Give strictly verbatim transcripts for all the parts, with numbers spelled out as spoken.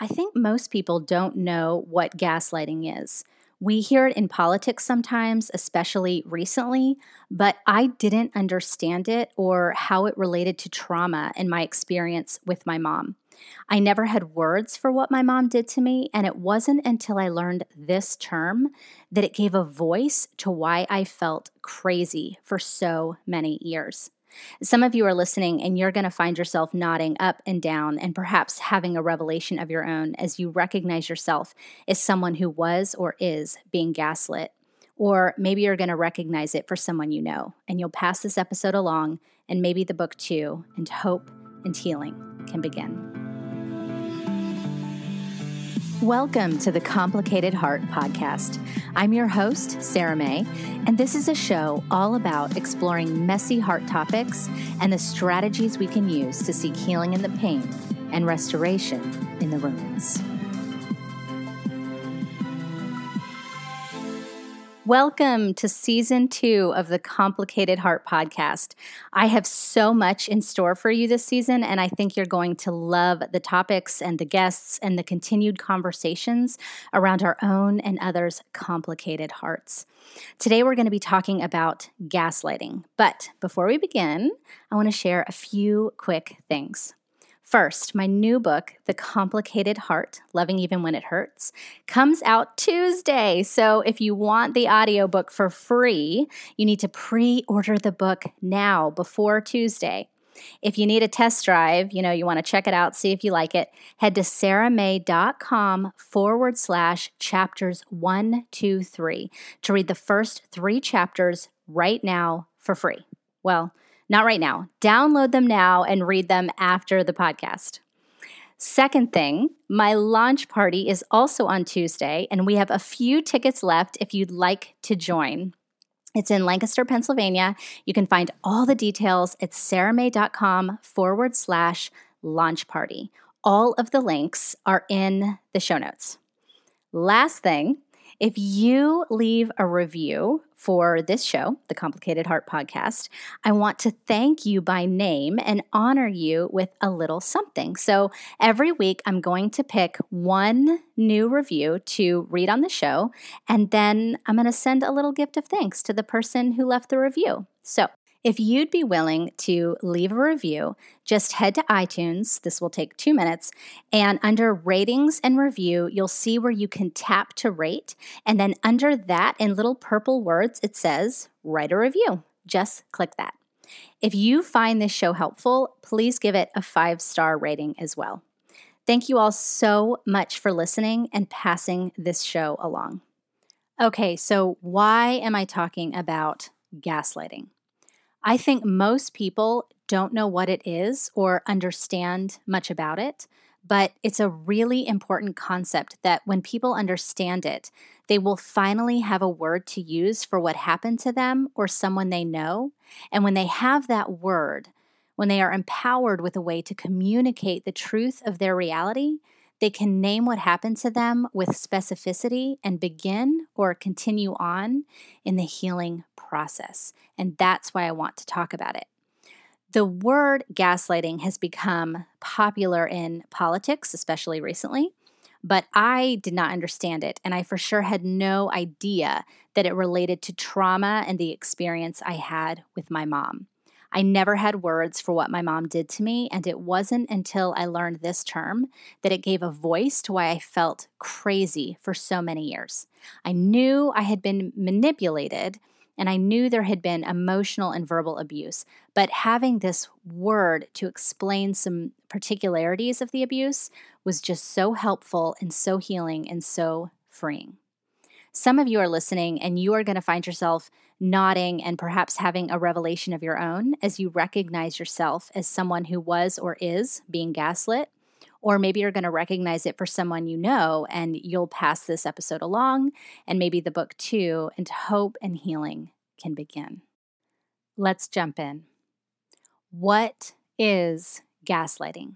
I think most people don't know what gaslighting is. We hear it in politics sometimes, especially recently, but I didn't understand it or how it related to trauma in my experience with my mom. I never had words for what my mom did to me, and it wasn't until I learned this term that it gave a voice to why I felt crazy for so many years. Some of you are listening, and you're going to find yourself nodding up and down and perhaps having a revelation of your own as you recognize yourself as someone who was or is being gaslit. Or maybe you're going to recognize it for someone you know, and you'll pass this episode along, and maybe the book too, and hope and healing can begin. Welcome to the Complicated Heart podcast. I'm your host, Sarah May, and this is a show all about exploring messy heart topics and the strategies we can use to seek healing in the pain and restoration in the ruins. Welcome to season two of the Complicated Heart podcast. I have so much in store for you this season, and I think you're going to love the topics and the guests and the continued conversations around our own and others' complicated hearts. Today, we're going to be talking about gaslighting, but before we begin, I want to share a few quick things. First, my new book, The Complicated Heart: Loving Even When It Hurts, comes out Tuesday. So if you want the audiobook for free, you need to pre-order the book now before Tuesday. If you need a test drive, you know, you want to check it out, see if you like it, head to Sarahmae.com forward slash chapters one, two, three to read the first three chapters right now for free. Well, not right now. Download them now and read them after the podcast. Second thing, my launch party is also on Tuesday, and we have a few tickets left if you'd like to join. It's in Lancaster, Pennsylvania. You can find all the details at Sarahmae.com forward slash launch party. All of the links are in the show notes. Last thing, if you leave a review for this show, the Complicated Heart podcast, I want to thank you by name and honor you with a little something. So every week I'm going to pick one new review to read on the show, and then I'm going to send a little gift of thanks to the person who left the review. So if you'd be willing to leave a review, just head to iTunes, this will take two minutes, and under ratings and review, you'll see where you can tap to rate, and then under that in little purple words, it says, write a review. Just click that. If you find this show helpful, please give it a five-star rating as well. Thank you all so much for listening and passing this show along. Okay, so why am I talking about gaslighting? I think most people don't know what it is or understand much about it, but it's a really important concept that when people understand it, they will finally have a word to use for what happened to them or someone they know. And when they have that word, when they are empowered with a way to communicate the truth of their reality, they can name what happened to them with specificity and begin or continue on in the healing process. And that's why I want to talk about it. The word gaslighting has become popular in politics, especially recently, but I did not understand it, and I for sure had no idea that it related to trauma and the experience I had with my mom. I never had words for what my mom did to me, and it wasn't until I learned this term that it gave a voice to why I felt crazy for so many years. I knew I had been manipulated, and I knew there had been emotional and verbal abuse, but having this word to explain some particularities of the abuse was just so helpful and so healing and so freeing. Some of you are listening, and you are going to find yourself nodding and perhaps having a revelation of your own as you recognize yourself as someone who was or is being gaslit, or maybe you're going to recognize it for someone you know, and you'll pass this episode along, and maybe the book too, and hope and healing can begin. Let's jump in. What is gaslighting?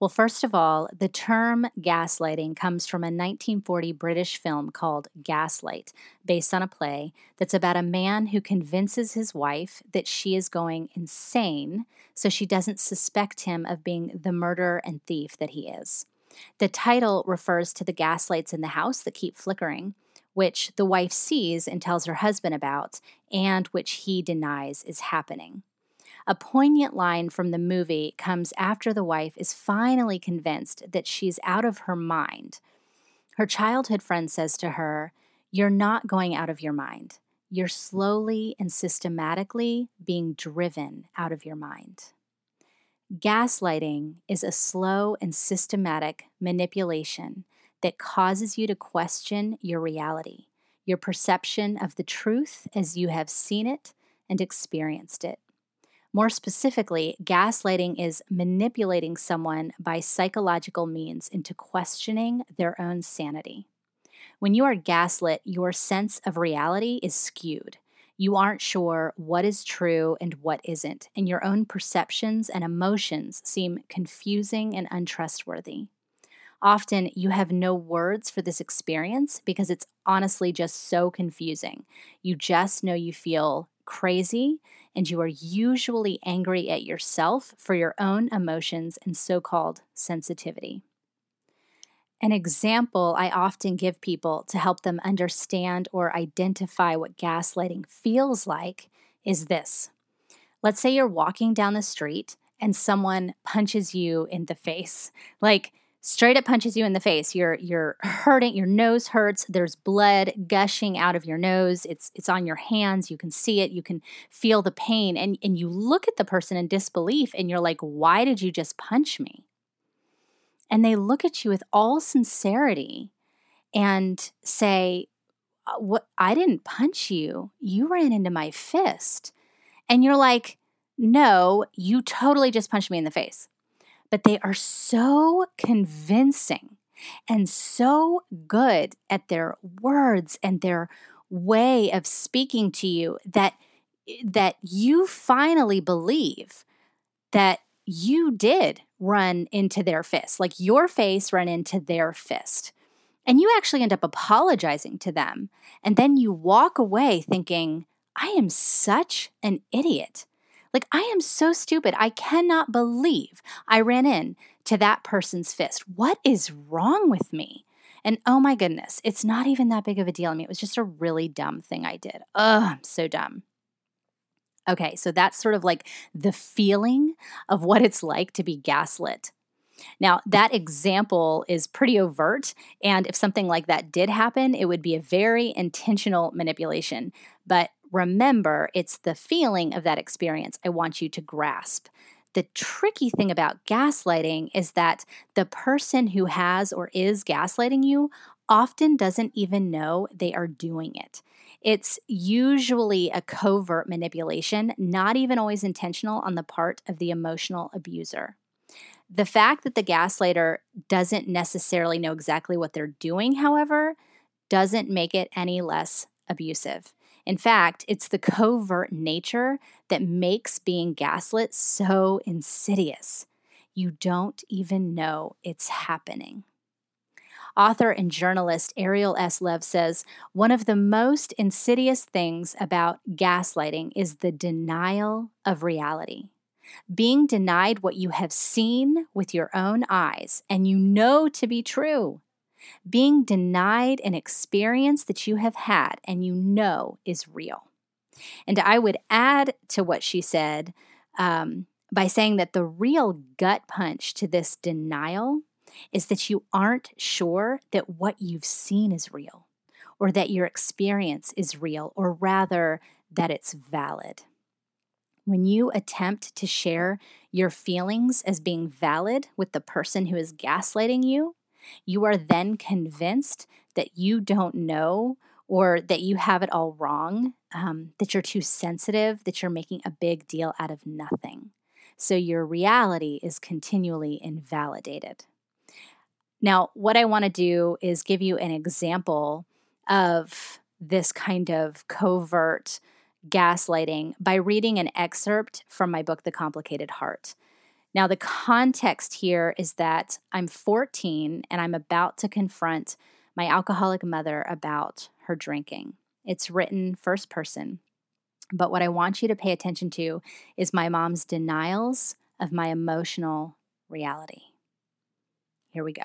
Well, first of all, the term gaslighting comes from a nineteen forty British film called Gaslight, based on a play that's about a man who convinces his wife that she is going insane so she doesn't suspect him of being the murderer and thief that he is. The title refers to the gaslights in the house that keep flickering, which the wife sees and tells her husband about, and which he denies is happening. A poignant line from the movie comes after the wife is finally convinced that she's out of her mind. Her childhood friend says to her, "You're not going out of your mind. You're slowly and systematically being driven out of your mind." Gaslighting is a slow and systematic manipulation that causes you to question your reality, your perception of the truth as you have seen it and experienced it. More specifically, gaslighting is manipulating someone by psychological means into questioning their own sanity. When you are gaslit, your sense of reality is skewed. You aren't sure what is true and what isn't, and your own perceptions and emotions seem confusing and untrustworthy. Often, you have no words for this experience because it's honestly just so confusing. You just know you feel crazy, and you are usually angry at yourself for your own emotions and so-called sensitivity. An example I often give people to help them understand or identify what gaslighting feels like is this. Let's say you're walking down the street and someone punches you in the face. Like, straight up punches you in the face. You're you're hurting, your nose hurts, there's blood gushing out of your nose, it's it's on your hands, you can see it, you can feel the pain, and, and you look at the person in disbelief and you're like, "Why did you just punch me?" And they look at you with all sincerity and say, "What? I didn't punch you, you ran into my fist." And you're like, "No, you totally just punched me in the face." But they are so convincing and so good at their words and their way of speaking to you that, that you finally believe that you did run into their fist, like your face ran into their fist. And you actually end up apologizing to them. And then you walk away thinking, "I am such an idiot. Like, I am so stupid. I cannot believe I ran in to that person's fist. What is wrong with me?" And oh my goodness, it's not even that big of a deal. I mean, it was just a really dumb thing I did. Ugh, I'm so dumb. Okay, so that's sort of like the feeling of what it's like to be gaslit. Now, that example is pretty overt, and if something like that did happen, it would be a very intentional manipulation. But remember, it's the feeling of that experience I want you to grasp. The tricky thing about gaslighting is that the person who has or is gaslighting you often doesn't even know they are doing it. It's usually a covert manipulation, not even always intentional on the part of the emotional abuser. The fact that the gaslighter doesn't necessarily know exactly what they're doing, however, doesn't make it any less abusive. In fact, it's the covert nature that makes being gaslit so insidious. You don't even know it's happening. Author and journalist Ariel S. Love says, "One of the most insidious things about gaslighting is the denial of reality. Being denied what you have seen with your own eyes and you know to be true. Being denied an experience that you have had and you know is real." And I would add to what she said um, by saying that the real gut punch to this denial is that you aren't sure that what you've seen is real, or that your experience is real, or rather that it's valid. When you attempt to share your feelings as being valid with the person who is gaslighting you, you are then convinced that you don't know or that you have it all wrong, um, that you're too sensitive, that you're making a big deal out of nothing. So your reality is continually invalidated. Now, what I want to do is give you an example of this kind of covert gaslighting by reading an excerpt from my book, The Complicated Heart. Now, the context here is that I'm fourteen and I'm about to confront my alcoholic mother about her drinking. It's written first person, but what I want you to pay attention to is my mom's denials of my emotional reality. Here we go.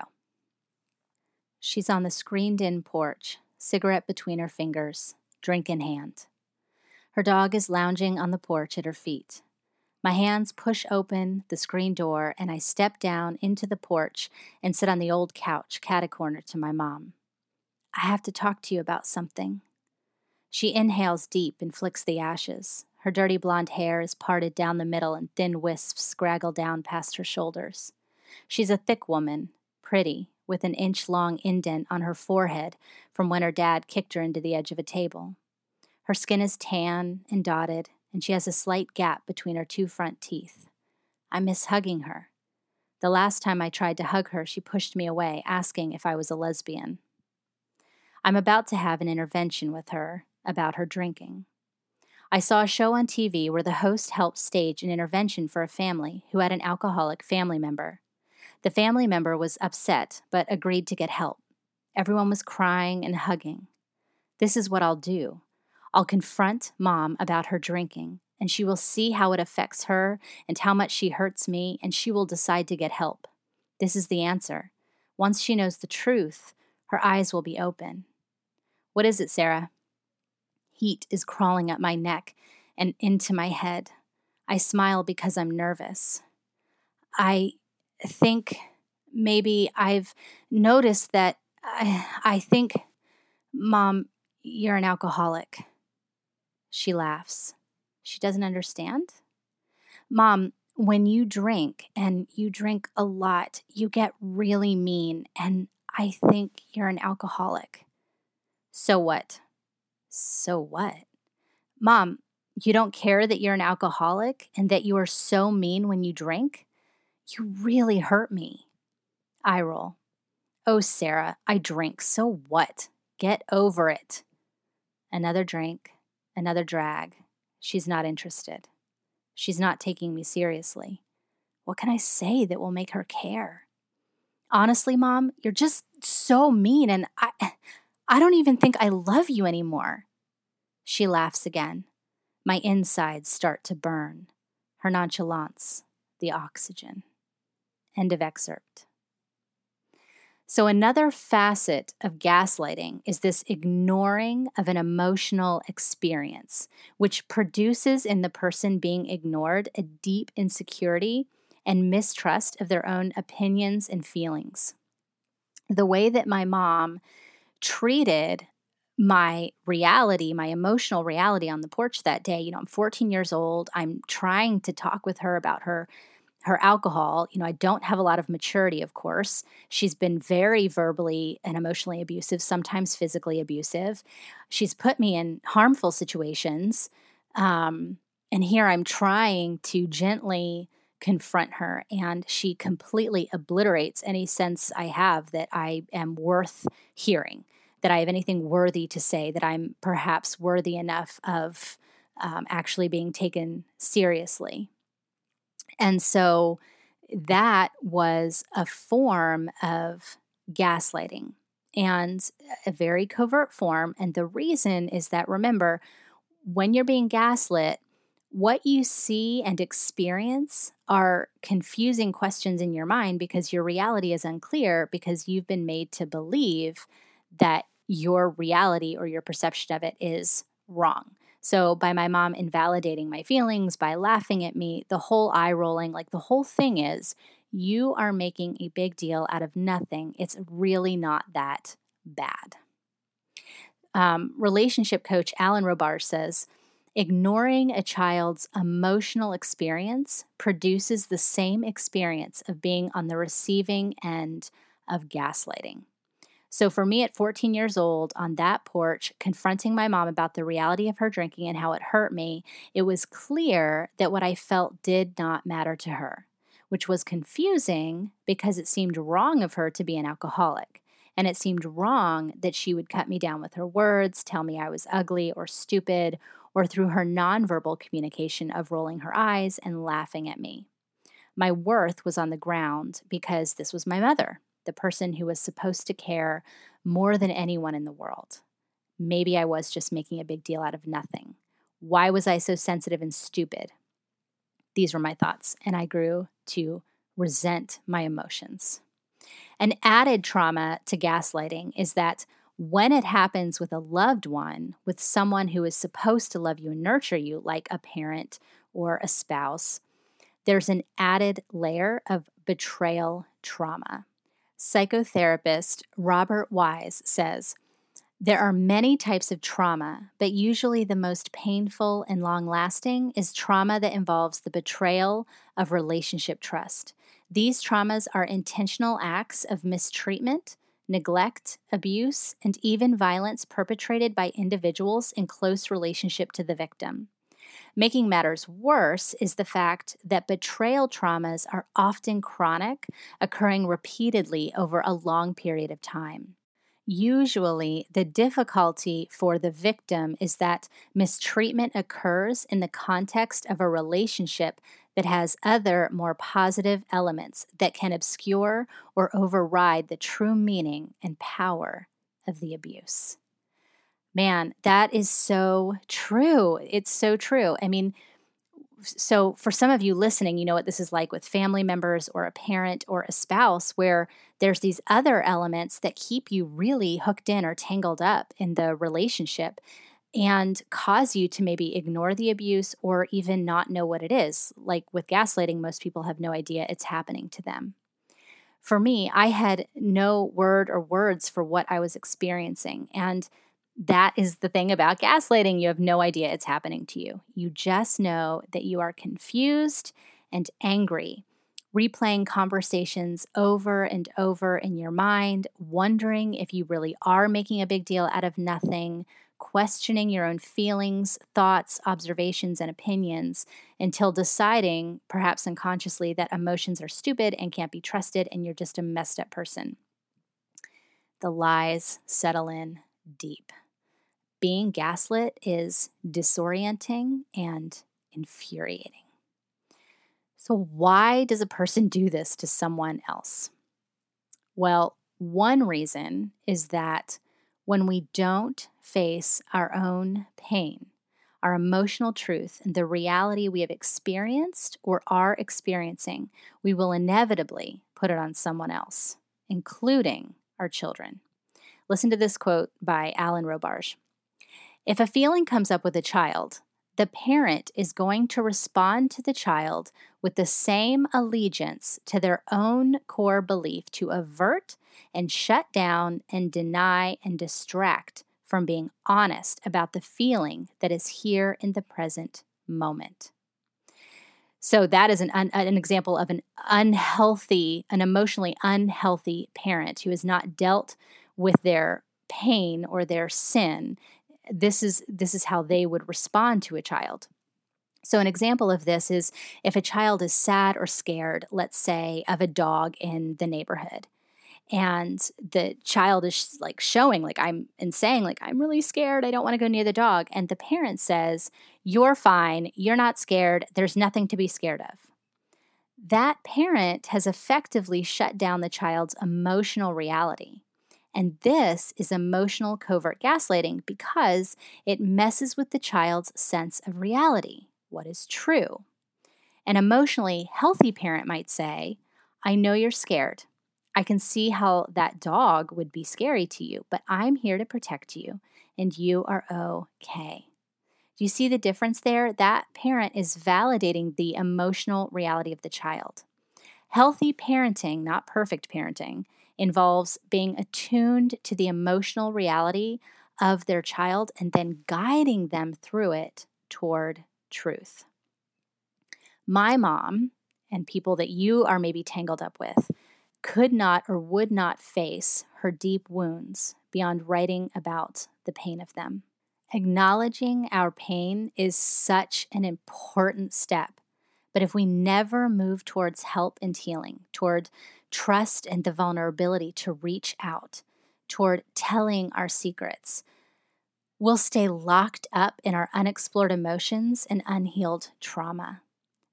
She's on the screened-in porch, cigarette between her fingers, drink in hand. Her dog is lounging on the porch at her feet. My hands push open the screen door, and I step down into the porch and sit on the old couch, cat-a-corner to my mom. I have to talk to you about something. She inhales deep and flicks the ashes. Her dirty blonde hair is parted down the middle, and thin wisps scraggle down past her shoulders. She's a thick woman, pretty, with an inch-long indent on her forehead from when her dad kicked her into the edge of a table. Her skin is tan and dotted, and she has a slight gap between her two front teeth. I miss hugging her. The last time I tried to hug her, she pushed me away, asking if I was a lesbian. I'm about to have an intervention with her about her drinking. I saw a show on T V where the host helped stage an intervention for a family who had an alcoholic family member. The family member was upset, but agreed to get help. Everyone was crying and hugging. This is what I'll do. I'll confront Mom about her drinking, and she will see how it affects her and how much she hurts me, and she will decide to get help. This is the answer. Once she knows the truth, her eyes will be open. What is it, Sarah? Heat is crawling up my neck and into my head. I smile because I'm nervous. I think maybe I've noticed that I, I think, Mom, you're an alcoholic. She laughs. She doesn't understand. Mom, when you drink, and you drink a lot, you get really mean, and I think you're an alcoholic. So what? So what? Mom, you don't care that you're an alcoholic and that you are so mean when you drink? You really hurt me. I roll. Oh, Sarah, I drink. So what? Get over it. Another drink, another drag. She's not interested. She's not taking me seriously. What can I say that will make her care? Honestly, Mom, you're just so mean, and I I don't even think I love you anymore. She laughs again. My insides start to burn. Her nonchalance, the oxygen. End of excerpt. So another facet of gaslighting is this ignoring of an emotional experience, which produces in the person being ignored a deep insecurity and mistrust of their own opinions and feelings. The way that my mom treated my reality, my emotional reality on the porch that day, you know, I'm fourteen years old, I'm trying to talk with her about her her alcohol, you know, I don't have a lot of maturity, of course. She's been very verbally and emotionally abusive, sometimes physically abusive. She's put me in harmful situations, um, and here I'm trying to gently confront her, and she completely obliterates any sense I have that I am worth hearing, that I have anything worthy to say, that I'm perhaps worthy enough of um, actually being taken seriously. And so that was a form of gaslighting, and a very covert form. And the reason is that, remember, when you're being gaslit, what you see and experience are confusing questions in your mind because your reality is unclear, because you've been made to believe that your reality or your perception of it is wrong. So by my mom invalidating my feelings, by laughing at me, the whole eye rolling, like the whole thing is, you are making a big deal out of nothing. It's really not that bad. Um, relationship coach Alan Robar says, ignoring a child's emotional experience produces the same experience of being on the receiving end of gaslighting. So for me at fourteen years old, on that porch, confronting my mom about the reality of her drinking and how it hurt me, it was clear that what I felt did not matter to her, which was confusing because it seemed wrong of her to be an alcoholic. And it seemed wrong that she would cut me down with her words, tell me I was ugly or stupid, or through her nonverbal communication of rolling her eyes and laughing at me. My worth was on the ground because this was my mother, the person who was supposed to care more than anyone in the world. Maybe I was just making a big deal out of nothing. Why was I so sensitive and stupid? These were my thoughts, and I grew to resent my emotions. An added trauma to gaslighting is that when it happens with a loved one, with someone who is supposed to love you and nurture you, like a parent or a spouse, there's an added layer of betrayal trauma. Psychotherapist Robert Wise says, "There are many types of trauma, but usually the most painful and long-lasting is trauma that involves the betrayal of relationship trust. These traumas are intentional acts of mistreatment, neglect, abuse, and even violence perpetrated by individuals in close relationship to the victim. Making matters worse is the fact that betrayal traumas are often chronic, occurring repeatedly over a long period of time. Usually, the difficulty for the victim is that mistreatment occurs in the context of a relationship that has other, more positive elements that can obscure or override the true meaning and power of the abuse." Man, that is so true. It's so true. I mean, so for some of you listening, you know what this is like with family members or a parent or a spouse, where there's these other elements that keep you really hooked in or tangled up in the relationship and cause you to maybe ignore the abuse or even not know what it is. Like with gaslighting, most people have no idea it's happening to them. For me, I had no word or words for what I was experiencing. And that is the thing about gaslighting. You have no idea it's happening to you. You just know that you are confused and angry, replaying conversations over and over in your mind, wondering if you really are making a big deal out of nothing, questioning your own feelings, thoughts, observations, and opinions until deciding, perhaps unconsciously, that emotions are stupid and can't be trusted and you're just a messed up person. The lies settle in deep. Being gaslit is disorienting and infuriating. So why does a person do this to someone else? Well, one reason is that when we don't face our own pain, our emotional truth, and the reality we have experienced or are experiencing, we will inevitably put it on someone else, including our children. Listen to this quote by Alan Robar. "If a feeling comes up with a child, the parent is going to respond to the child with the same allegiance to their own core belief to avert and shut down and deny and distract from being honest about the feeling that is here in the present moment." So that is an un, an example of an unhealthy, an emotionally unhealthy parent who is not dealt with their pain or their sin. This is this is how they would respond to a child. So an example of this is if a child is sad or scared, let's say, of a dog in the neighborhood, and the child is like showing, like I'm and saying, like, I'm really scared. I don't want to go near the dog. And the parent says, "You're fine. You're not scared. There's nothing to be scared of." That parent has effectively shut down the child's emotional reality. And this is emotional covert gaslighting because it messes with the child's sense of reality, what is true. An emotionally healthy parent might say, "I know you're scared. I can see how that dog would be scary to you, but I'm here to protect you, and you are okay." Do you see the difference there? That parent is validating the emotional reality of the child. Healthy parenting, not perfect parenting, involves being attuned to the emotional reality of their child and then guiding them through it toward truth. My mom, and people that you are maybe tangled up with, could not or would not face her deep wounds beyond writing about the pain of them. Acknowledging our pain is such an important step. But if we never move towards help and healing, toward trust and the vulnerability to reach out, toward telling our secrets, we'll stay locked up in our unexplored emotions and unhealed trauma.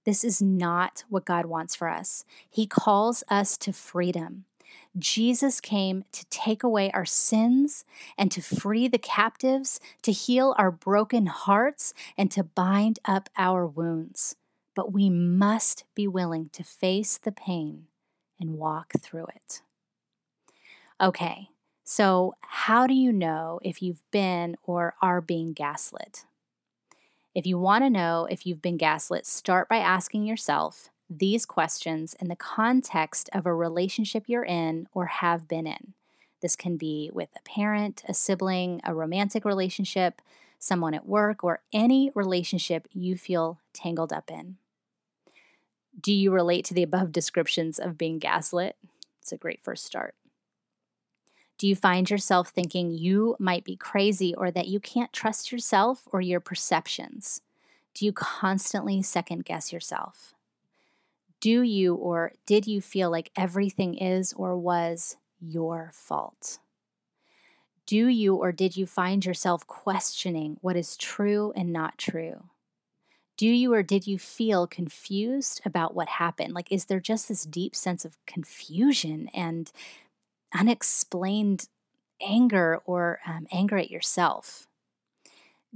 This is not what God wants for us. He calls us to freedom. Jesus came to take away our sins and to free the captives, to heal our broken hearts, and to bind up our wounds. But we must be willing to face the pain and walk through it. Okay, so how do you know if you've been or are being gaslit? If you want to know if you've been gaslit, start by asking yourself these questions in the context of a relationship you're in or have been in. This can be with a parent, a sibling, a romantic relationship, someone at work, or any relationship you feel tangled up in. Do you relate to the above descriptions of being gaslit? It's a great first start. Do you find yourself thinking you might be crazy or that you can't trust yourself or your perceptions? Do you constantly second guess yourself? Do you or did you feel like everything is or was your fault? Do you or did you find yourself questioning what is true and not true? Do you or did you feel confused about what happened? Like, is there just this deep sense of confusion and unexplained anger or um, anger at yourself?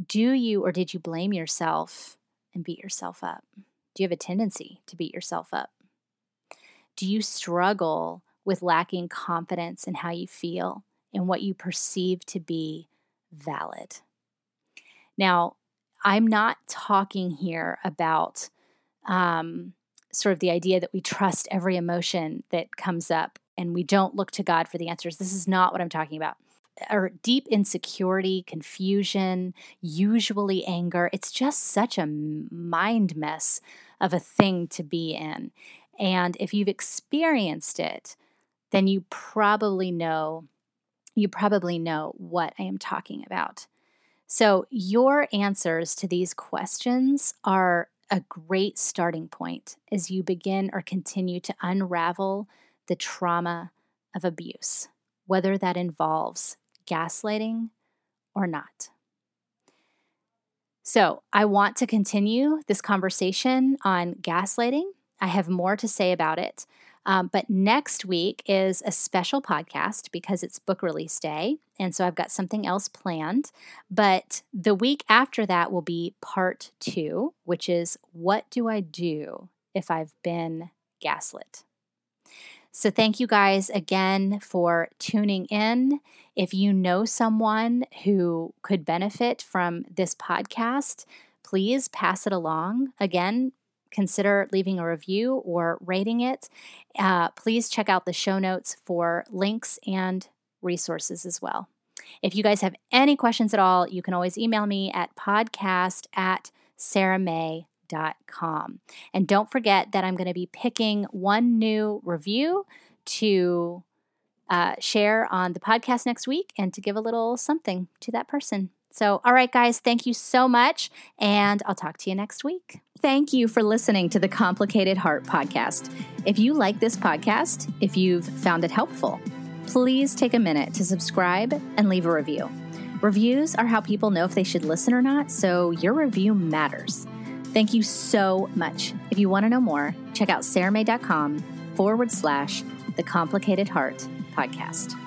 Do you or did you blame yourself and beat yourself up? Do you have a tendency to beat yourself up? Do you struggle with lacking confidence in how you feel and what you perceive to be valid? Now, I'm not talking here about um, sort of the idea that we trust every emotion that comes up and we don't look to God for the answers. This is not what I'm talking about. Or deep insecurity, confusion, usually anger. It's just such a mind mess of a thing to be in. And if you've experienced it, then you probably know, you probably know what I am talking about. So your answers to these questions are a great starting point as you begin or continue to unravel the trauma of abuse, whether that involves gaslighting or not. So I want to continue this conversation on gaslighting. I have more to say about it. Um, but next week is a special podcast because it's book release day, and so I've got something else planned. But the week after that will be part two, which is what do I do if I've been gaslit? So thank you guys again for tuning in. If you know someone who could benefit from this podcast, please pass it along. Again, consider leaving a review or rating it. Uh, please check out the show notes for links and resources as well. If you guys have any questions at all, you can always email me at podcast at sarah may dot com. And don't forget that I'm going to be picking one new review to uh, share on the podcast next week and to give a little something to that person. So, all right, guys, thank you so much, and I'll talk to you next week. Thank you for listening to the Complicated Heart podcast. If you like this podcast, if you've found it helpful, please take a minute to subscribe and leave a review. Reviews are how people know if they should listen or not, so your review matters. Thank you so much. If you want to know more, check out sarahmae.com forward slash the complicated heart podcast.